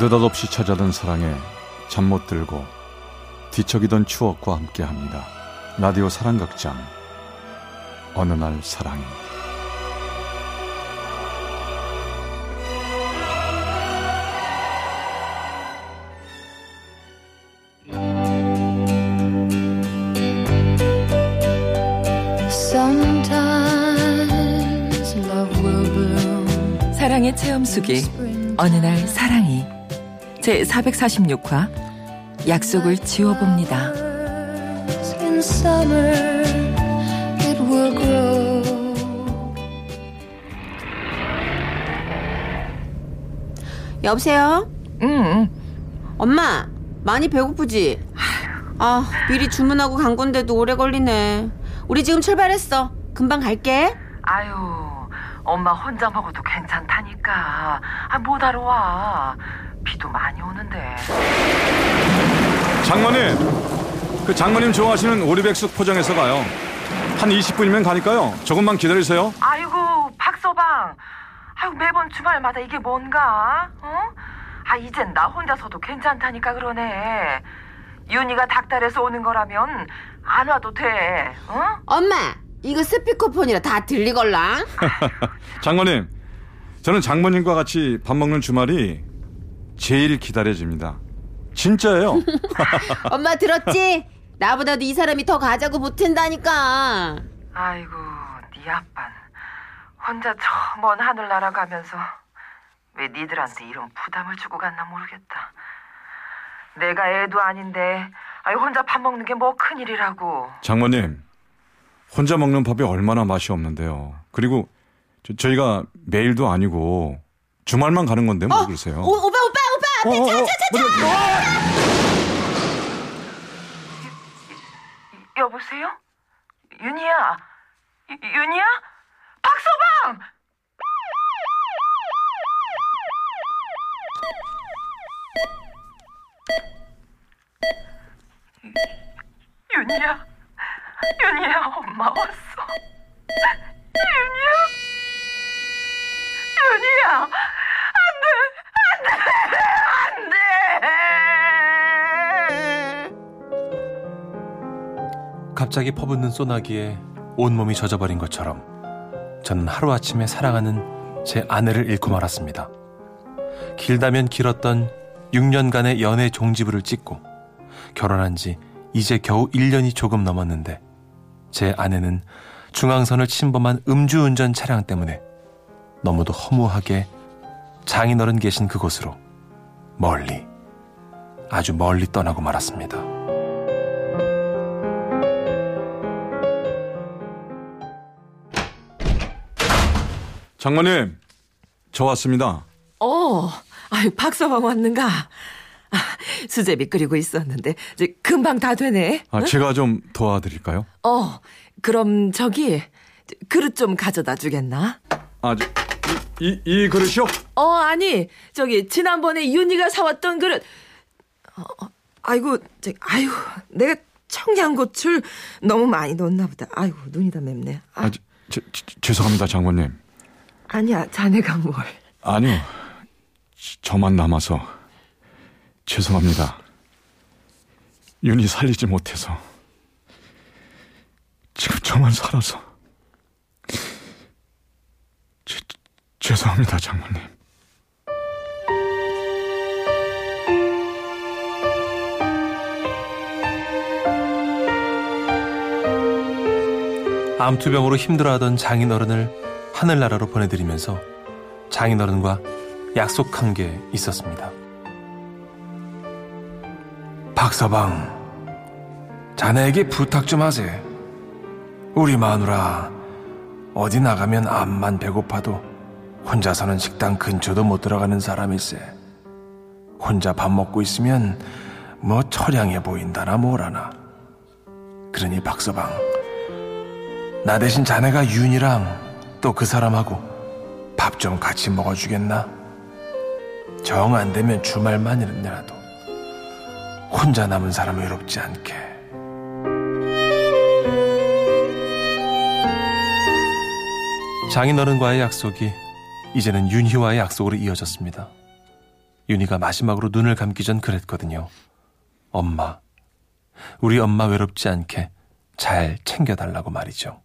느닷없이 찾아든 사랑에 잠 못 들고 뒤척이던 추억과 함께합니다. 라디오 사랑극장 어느 날 사랑이. 사랑의 체험수기 어느 날 사랑이 제446화 약속을 지워봅니다. 여보세요? 응. 엄마, 많이 배고프지? 아, 미리 주문하고 간 건데도 오래 걸리네. 우리 지금 출발했어. 금방 갈게. 아유, 엄마 혼자 먹어도 괜찮다니까. 아, 뭐 하러 와. 비도 많이 오는데. 장모님, 그 장모님 좋아하시는 오리백숙 포장해서 가요. 한 20분이면 가니까요. 조금만 기다리세요. 아이고, 박서방. 아유, 매번 주말마다 이게 뭔가? 어? 아, 이젠 나 혼자서도 괜찮다니까 그러네. 윤희가 닭달에서 오는 거라면 안 와도 돼. 어? 엄마, 이거 스피커폰이라 다 들리걸라. 장모님, 저는 장모님과 같이 밥 먹는 주말이 제일 기다려집니다. 진짜예요. 엄마 들었지? 나보다도 이 사람이 더 가자고 못한다니까. 아이고, 네 아빤 혼자 저 먼 하늘 날아가면서 왜 니들한테 이런 부담을 주고 갔나 모르겠다. 내가 애도 아닌데 아이 혼자 밥 먹는 게 뭐 큰일이라고. 장모님, 혼자 먹는 밥이 얼마나 맛이 없는데요. 그리고 저희가 매일도 아니고 주말만 가는 건데 뭐 그러세요. 오빠 앞에 여보세요? 윤희야? 윤희야? 박서방! 윤희야? 윤희야, 엄마 왔어. 윤희야? 윤희야, 안 돼. 갑자기 퍼붓는 소나기에 온몸이 젖어버린 것처럼 저는 하루아침에 사랑하는 제 아내를 잃고 말았습니다. 길다면 길었던 6년간의 연애 종지부를 찍고 결혼한 지 이제 겨우 1년이 조금 넘었는데 제 아내는 중앙선을 침범한 음주운전 차량 때문에 너무도 허무하게 장인어른 계신 그곳으로 멀리, 아주 멀리 떠나고 말았습니다. 장모님, 저 왔습니다. 아유, 박서방 왔는가? 아, 수제비 끓이고 있었는데 금방 다 되네. 아, 제가 좀 도와드릴까요? 그럼 저기 그릇 좀 가져다 주겠나? 아, 이 그릇이요? 아니, 저기 지난번에 윤희가 사왔던 그릇. 아이고, 아유, 내가 청양고추를 너무 많이 넣었나 보다. 아이고, 눈이 다 맵네. 죄송합니다, 장모님. 아니야, 자네가 뭘. 아니요, 저만 남아서 죄송합니다. 윤희 살리지 못해서 지금 저만 살아서 죄송합니다, 장모님. 암투병으로 힘들어하던 장인어른을 하늘나라로 보내드리면서 장인어른과 약속한 게 있었습니다. 박서방, 자네에게 부탁 좀 하지. 우리 마누라 어디 나가면 암만 배고파도 혼자서는 식당 근처도 못 들어가는 사람일세. 혼자 밥 먹고 있으면 뭐 처량해 보인다나 뭐라나. 그러니 박서방, 나 대신 자네가 윤이랑 또 그 사람하고 밥 좀 같이 먹어주겠나? 정 안 되면 주말만이라도 혼자 남은 사람을 외롭지 않게. 장인어른과의 약속이 이제는 윤희와의 약속으로 이어졌습니다. 윤희가 마지막으로 눈을 감기 전 그랬거든요. 엄마, 우리 엄마 외롭지 않게 잘 챙겨달라고 말이죠.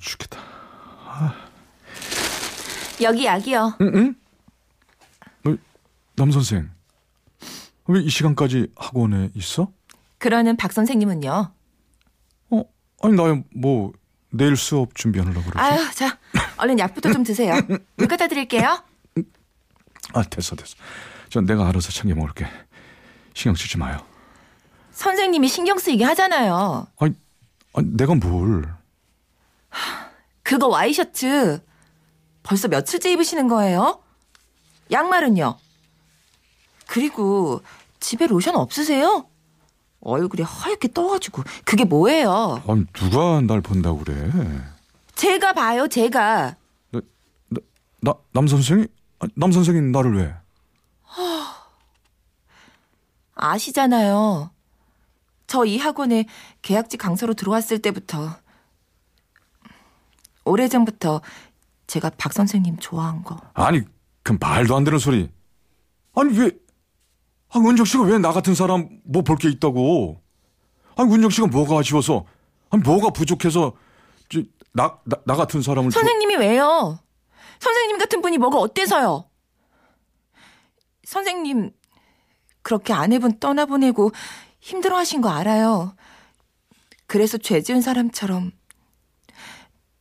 죽겠다. 여기 약이요. 응? 남선생, 왜 이 시간까지 학원에 있어? 그러는 박선생님은요? 아니 나야 뭐 내일 수업 준비하느라고 그러지. 아유, 자 얼른 약부터 좀 드세요. 물 갖다 드릴게요. 됐어. 전 내가 알아서 챙겨 먹을게. 신경 쓰지 마요. 선생님이 신경 쓰이게 하잖아요. 아니 내가 뭘. 그거 와이셔츠 벌써 며칠째 입으시는 거예요? 양말은요? 그리고 집에 로션 없으세요? 얼굴이 하얗게 떠가지고 그게 뭐예요? 아니 누가 날 본다고 그래? 제가 봐요, 제가. 남선생이? 남선생이 나를 왜? 아시잖아요. 저 이 학원에 계약직 강사로 들어왔을 때부터, 오래전부터 제가 박 선생님 좋아한 거. 아니 그 말도 안 되는 소리. 아니 왜, 은정 씨가 왜 나 같은 사람 뭐 볼 게 있다고. 아니 은정 씨가 뭐가 아쉬워서, 아니 뭐가 부족해서 나 같은 사람을. 선생님이 왜요? 선생님 같은 분이 뭐가 어때서요? 선생님 그렇게 아내분 떠나보내고 힘들어하신 거 알아요. 그래서 죄 지은 사람처럼,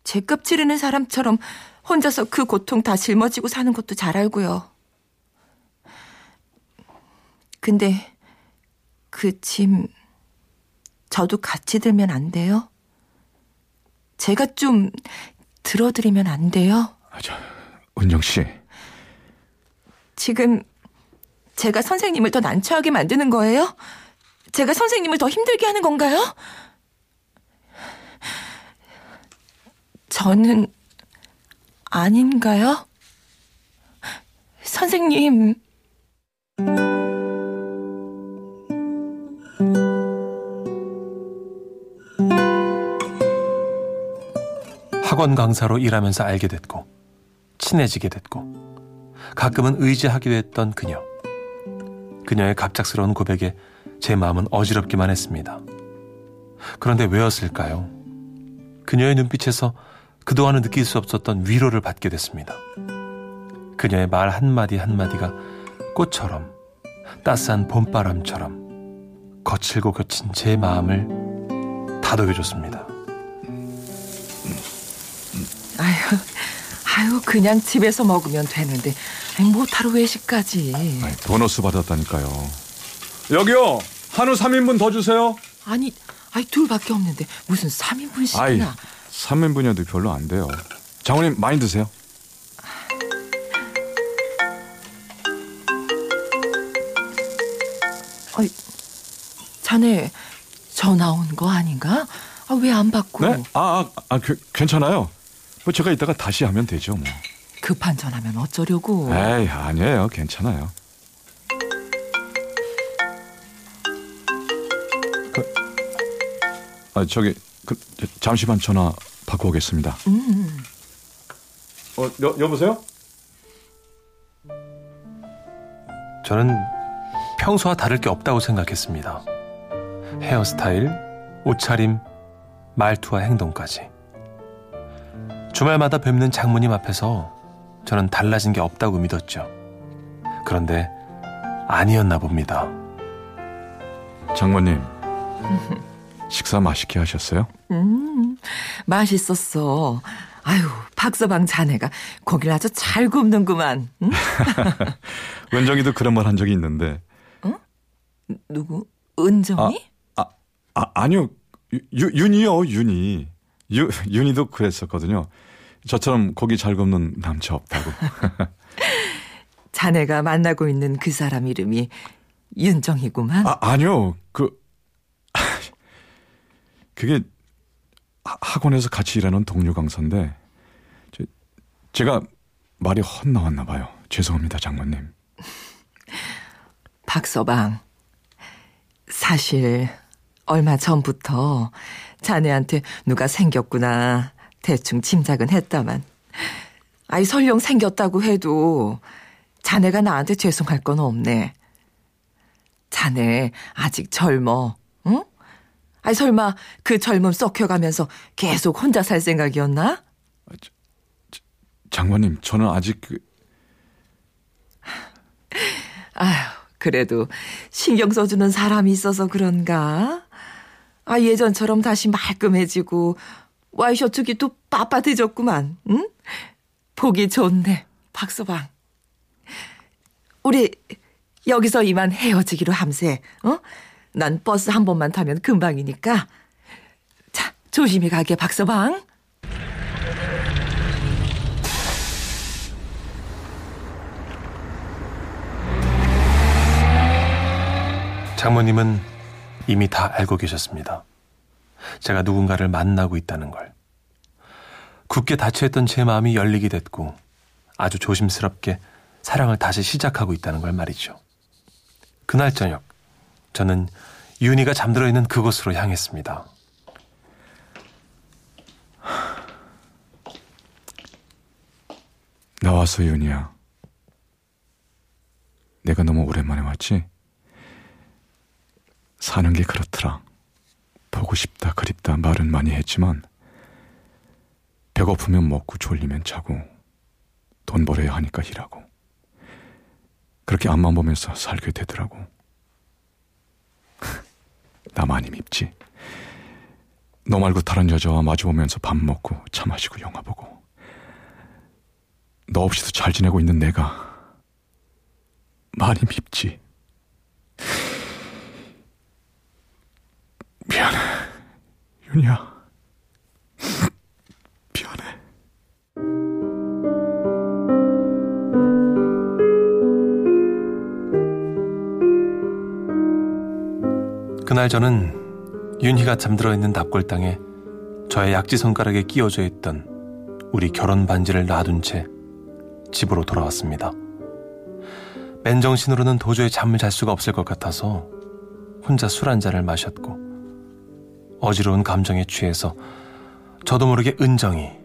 제값 치르는 사람처럼 혼자서 그 고통 다 짊어지고 사는 것도 잘 알고요. 근데 그 짐 저도 같이 들면 안 돼요? 제가 좀 들어드리면 안 돼요? 은정 씨, 지금 제가 선생님을 더 난처하게 만드는 거예요? 제가 선생님을 더 힘들게 하는 건가요? 저는 아닌가요? 선생님. 학원 강사로 일하면서 알게 됐고, 친해지게 됐고, 가끔은 의지하기도 했던 그녀. 그녀의 갑작스러운 고백에 제 마음은 어지럽기만 했습니다. 그런데 왜였을까요? 그녀의 눈빛에서 그동안은 느낄 수 없었던 위로를 받게 됐습니다. 그녀의 말 한마디 한마디가 꽃처럼, 따스한 봄바람처럼 거칠고 거친 제 마음을 다독여줬습니다. 아유, 그냥 집에서 먹으면 되는데 뭐 하루 외식까지. 보너스 받았다니까요. 여기요, 한우 3인분 더 주세요. 아니 둘밖에 없는데 무슨 3인분씩이나. 3인분이어도 별로 안 돼요. 장모님 많이 드세요. 자네 전화 온 거 아닌가? 왜 안 받고? 네? 괜찮아요. 뭐 제가 이따가 다시 하면 되죠 뭐. 급한 전화면 어쩌려고. 에이, 아니에요, 괜찮아요. 잠시만 전화 받고 오겠습니다. 여보세요? 저는 평소와 다를 게 없다고 생각했습니다. 헤어스타일, 옷차림, 말투와 행동까지. 주말마다 뵙는 장모님 앞에서 저는 달라진 게 없다고 믿었죠. 그런데 아니었나 봅니다. 장모님, 식사 맛있게 하셨어요? 맛있었어. 아유, 박서방 자네가 고기를 아주 잘 굽는구만. 응? 은정이도 그런 말 한 적이 있는데. 응? 누구? 은정이? 아니요. 윤이요, 윤이. 윤이도 그랬었거든요. 저처럼 고기 잘 굽는 남자 없다고. 자네가 만나고 있는 그 사람 이름이 윤정이구만. 아니요. 그게 학원에서 같이 일하는 동료 강사인데, 제가 말이 헛나왔나 봐요. 죄송합니다, 장모님. 박서방, 사실 얼마 전부터 자네한테 누가 생겼구나 대충 짐작은 했다만 아이 설령 생겼다고 해도 자네가 나한테 죄송할 건 없네. 자네 아직 젊어. 응? 아이 설마 그 젊음 썩혀가면서 계속 혼자 살 생각이었나? 장관님 저는 아직... 아휴 그래도 신경 써주는 사람이 있어서 그런가? 아 예전처럼 다시 말끔해지고 와이셔츠기 또 빳빳해졌구만. 응? 보기 좋네 박서방. 우리 여기서 이만 헤어지기로 함세. 어? 난 버스 한 번만 타면 금방이니까. 자 조심히 가게 박서방. 장모님은 이미 다 알고 계셨습니다. 제가 누군가를 만나고 있다는 걸. 굳게 닫혀있던 제 마음이 열리게 됐고 아주 조심스럽게 사랑을 다시 시작하고 있다는 걸 말이죠. 그날 저녁 저는 윤희가 잠들어 있는 그곳으로 향했습니다. 나 왔어 윤희야. 내가 너무 오랜만에 왔지? 사는 게 그렇더라. 보고 싶다 그립다 말은 많이 했지만 배고프면 먹고 졸리면 자고 돈 벌어야 하니까 일하고 그렇게 앞만 보면서 살게 되더라고. 나 많이 밉지. 너 말고 다른 여자와 마주보면서 밥 먹고 차 마시고 영화 보고 너 없이도 잘 지내고 있는 내가 많이 밉지. 미안해, 윤희야. 미안해. 그날 저는 윤희가 잠들어 있는 납골당에 저의 약지 손가락에 끼워져 있던 우리 결혼 반지를 놔둔 채 집으로 돌아왔습니다. 맨정신으로는 도저히 잠을 잘 수가 없을 것 같아서 혼자 술 한 잔을 마셨고 어지러운 감정에 취해서 저도 모르게 은정이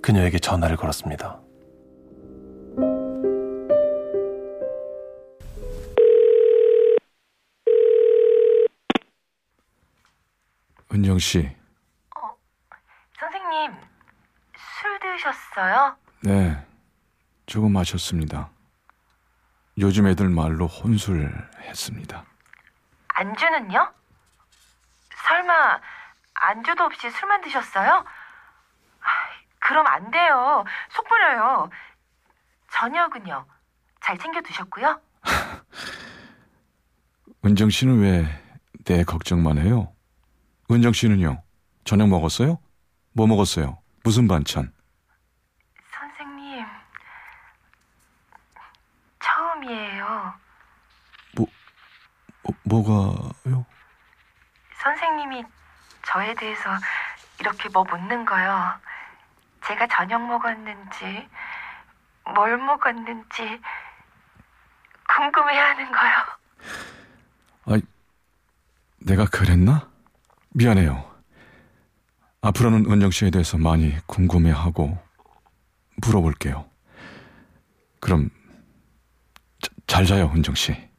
그녀에게 전화를 걸었습니다. 은정 씨. 선생님, 술 드셨어요? 네, 조금 마셨습니다. 요즘 애들 말로 혼술했습니다. 안주는요? 설마 안주도 없이 술만 드셨어요? 그럼 안 돼요. 속 버려요. 저녁은요? 잘 챙겨 드셨고요? 은정 씨는 왜 내 걱정만 해요? 은정 씨는요? 저녁 먹었어요? 뭐 먹었어요? 무슨 반찬? 선생님, 처음이에요. 뭐가요? 선생님이 저에 대해서 이렇게 뭐 묻는 거요. 제가 저녁 먹었는지 뭘 먹었는지 궁금해하는 거요. 아이, 내가 그랬나? 미안해요. 앞으로는 은정 씨에 대해서 많이 궁금해하고 물어볼게요. 그럼 잘 자요, 은정 씨.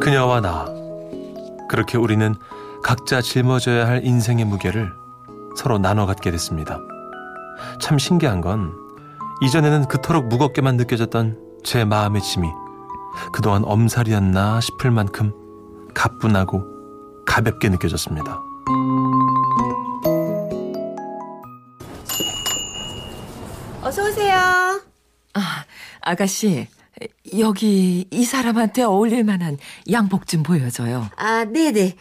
그녀와 나, 그렇게 우리는 각자 짊어져야 할 인생의 무게를 서로 나눠 갖게 됐습니다. 참 신기한 건 이전에는 그토록 무겁게만 느껴졌던 제 마음의 짐이 그동안 엄살이었나 싶을 만큼 가뿐하고 가볍게 느껴졌습니다. 어서 오세요. 아가씨. 여기 이 사람한테 어울릴 만한 양복 좀 보여줘요. 아, 네네.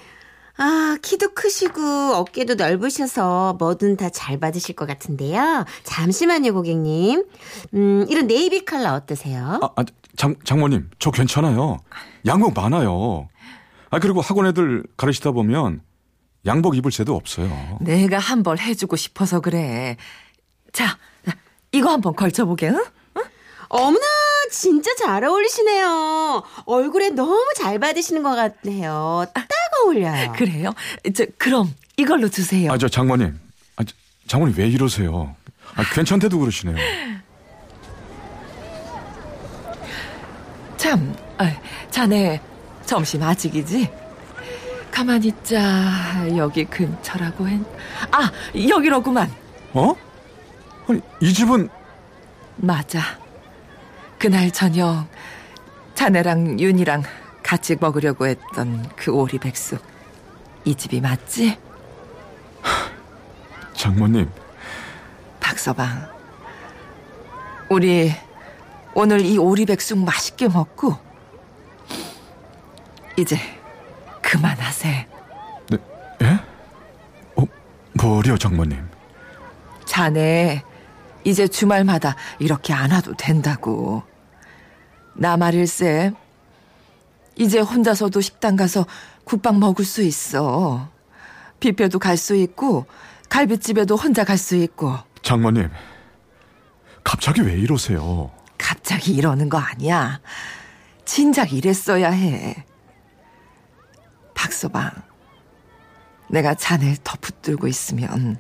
아, 키도 크시고 어깨도 넓으셔서 뭐든 다 잘 받으실 것 같은데요. 잠시만요, 고객님. 이런 네이비 컬러 어떠세요? 장모님, 저 괜찮아요. 양복 많아요. 아, 그리고 학원 애들 가르치다 보면 양복 입을 새도 없어요. 내가 한 벌 해주고 싶어서 그래. 자, 이거 한번 걸쳐보게, 응? 어머나! 진짜 잘 어울리시네요. 얼굴에 너무 잘 받으시는 것 같네요. 딱 어울려요. 그래요? 저 그럼 이걸로 주세요. 아, 저 장모님. 아, 장모님 왜 이러세요? 아, 괜찮대도 그러시네요. 참, 아, 자네 점심 아직이지? 가만히 있자. 여기 근처라고 했... 아, 여기로구만. 어? 아니, 이 집은... 맞아. 그날 저녁 자네랑 윤이랑 같이 먹으려고 했던 그 오리백숙, 이 집이 맞지? 장모님. 박서방, 우리 오늘 이 오리백숙 맛있게 먹고 이제 그만하세. 네? 예? 어? 뭐려 장모님? 자네 이제 주말마다 이렇게 안 와도 된다고. 나 말일세. 이제 혼자서도 식당 가서 국밥 먹을 수 있어. 뷔페도 갈 수 있고 갈비집에도 혼자 갈 수 있고. 장모님, 갑자기 왜 이러세요? 갑자기 이러는 거 아니야. 진작 이랬어야 해. 박서방, 내가 자네를 덧붙들고 있으면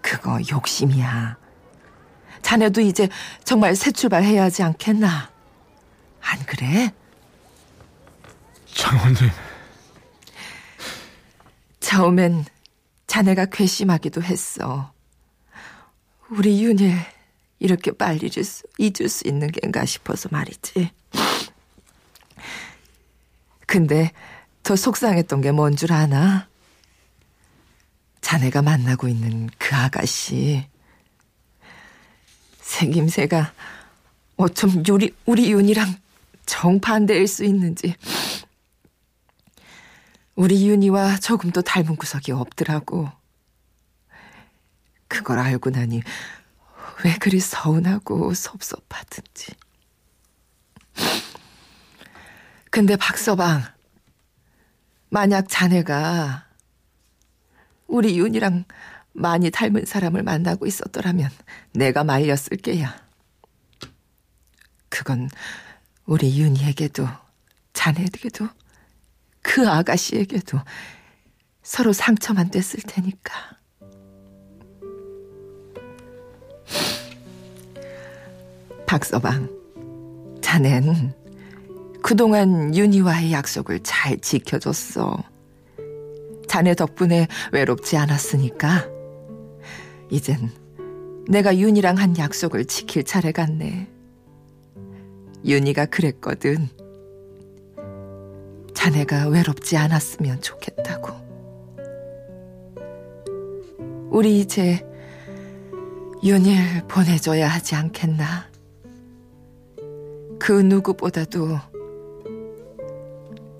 그거 욕심이야. 자네도 이제 정말 새 출발해야 하지 않겠나? 안 그래? 장모님. 처음엔 자네가 괘씸하기도 했어. 우리 윤일 이렇게 빨리 잊을 수 있는 겐가 싶어서 말이지. 근데 더 속상했던 게 뭔 줄 아나? 자네가 만나고 있는 그 아가씨. 생김새가 어쩜 우리 윤이랑 정반대일 수 있는지. 우리 윤이와 조금도 닮은 구석이 없더라고. 그걸 알고 나니 왜 그리 서운하고 섭섭하든지. 근데 박서방, 만약 자네가 우리 윤이랑 많이 닮은 사람을 만나고 있었더라면 내가 말렸을 게야. 그건 우리 윤희에게도 자네에게도 그 아가씨에게도 서로 상처만 됐을 테니까. 박서방, 자넨 그동안 윤희와의 약속을 잘 지켜줬어. 자네 덕분에 외롭지 않았으니까 이젠 내가 윤이랑 한 약속을 지킬 차례 같네. 윤이가 그랬거든. 자네가 외롭지 않았으면 좋겠다고. 우리 이제 윤일 보내줘야 하지 않겠나? 그 누구보다도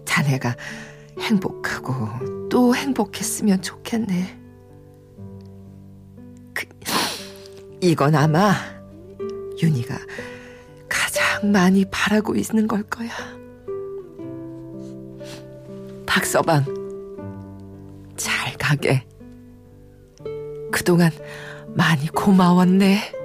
자네가 행복하고 또 행복했으면 좋겠네. 이건 아마 윤희가 가장 많이 바라고 있는 걸 거야. 박서방, 잘 가게. 그동안 많이 고마웠네.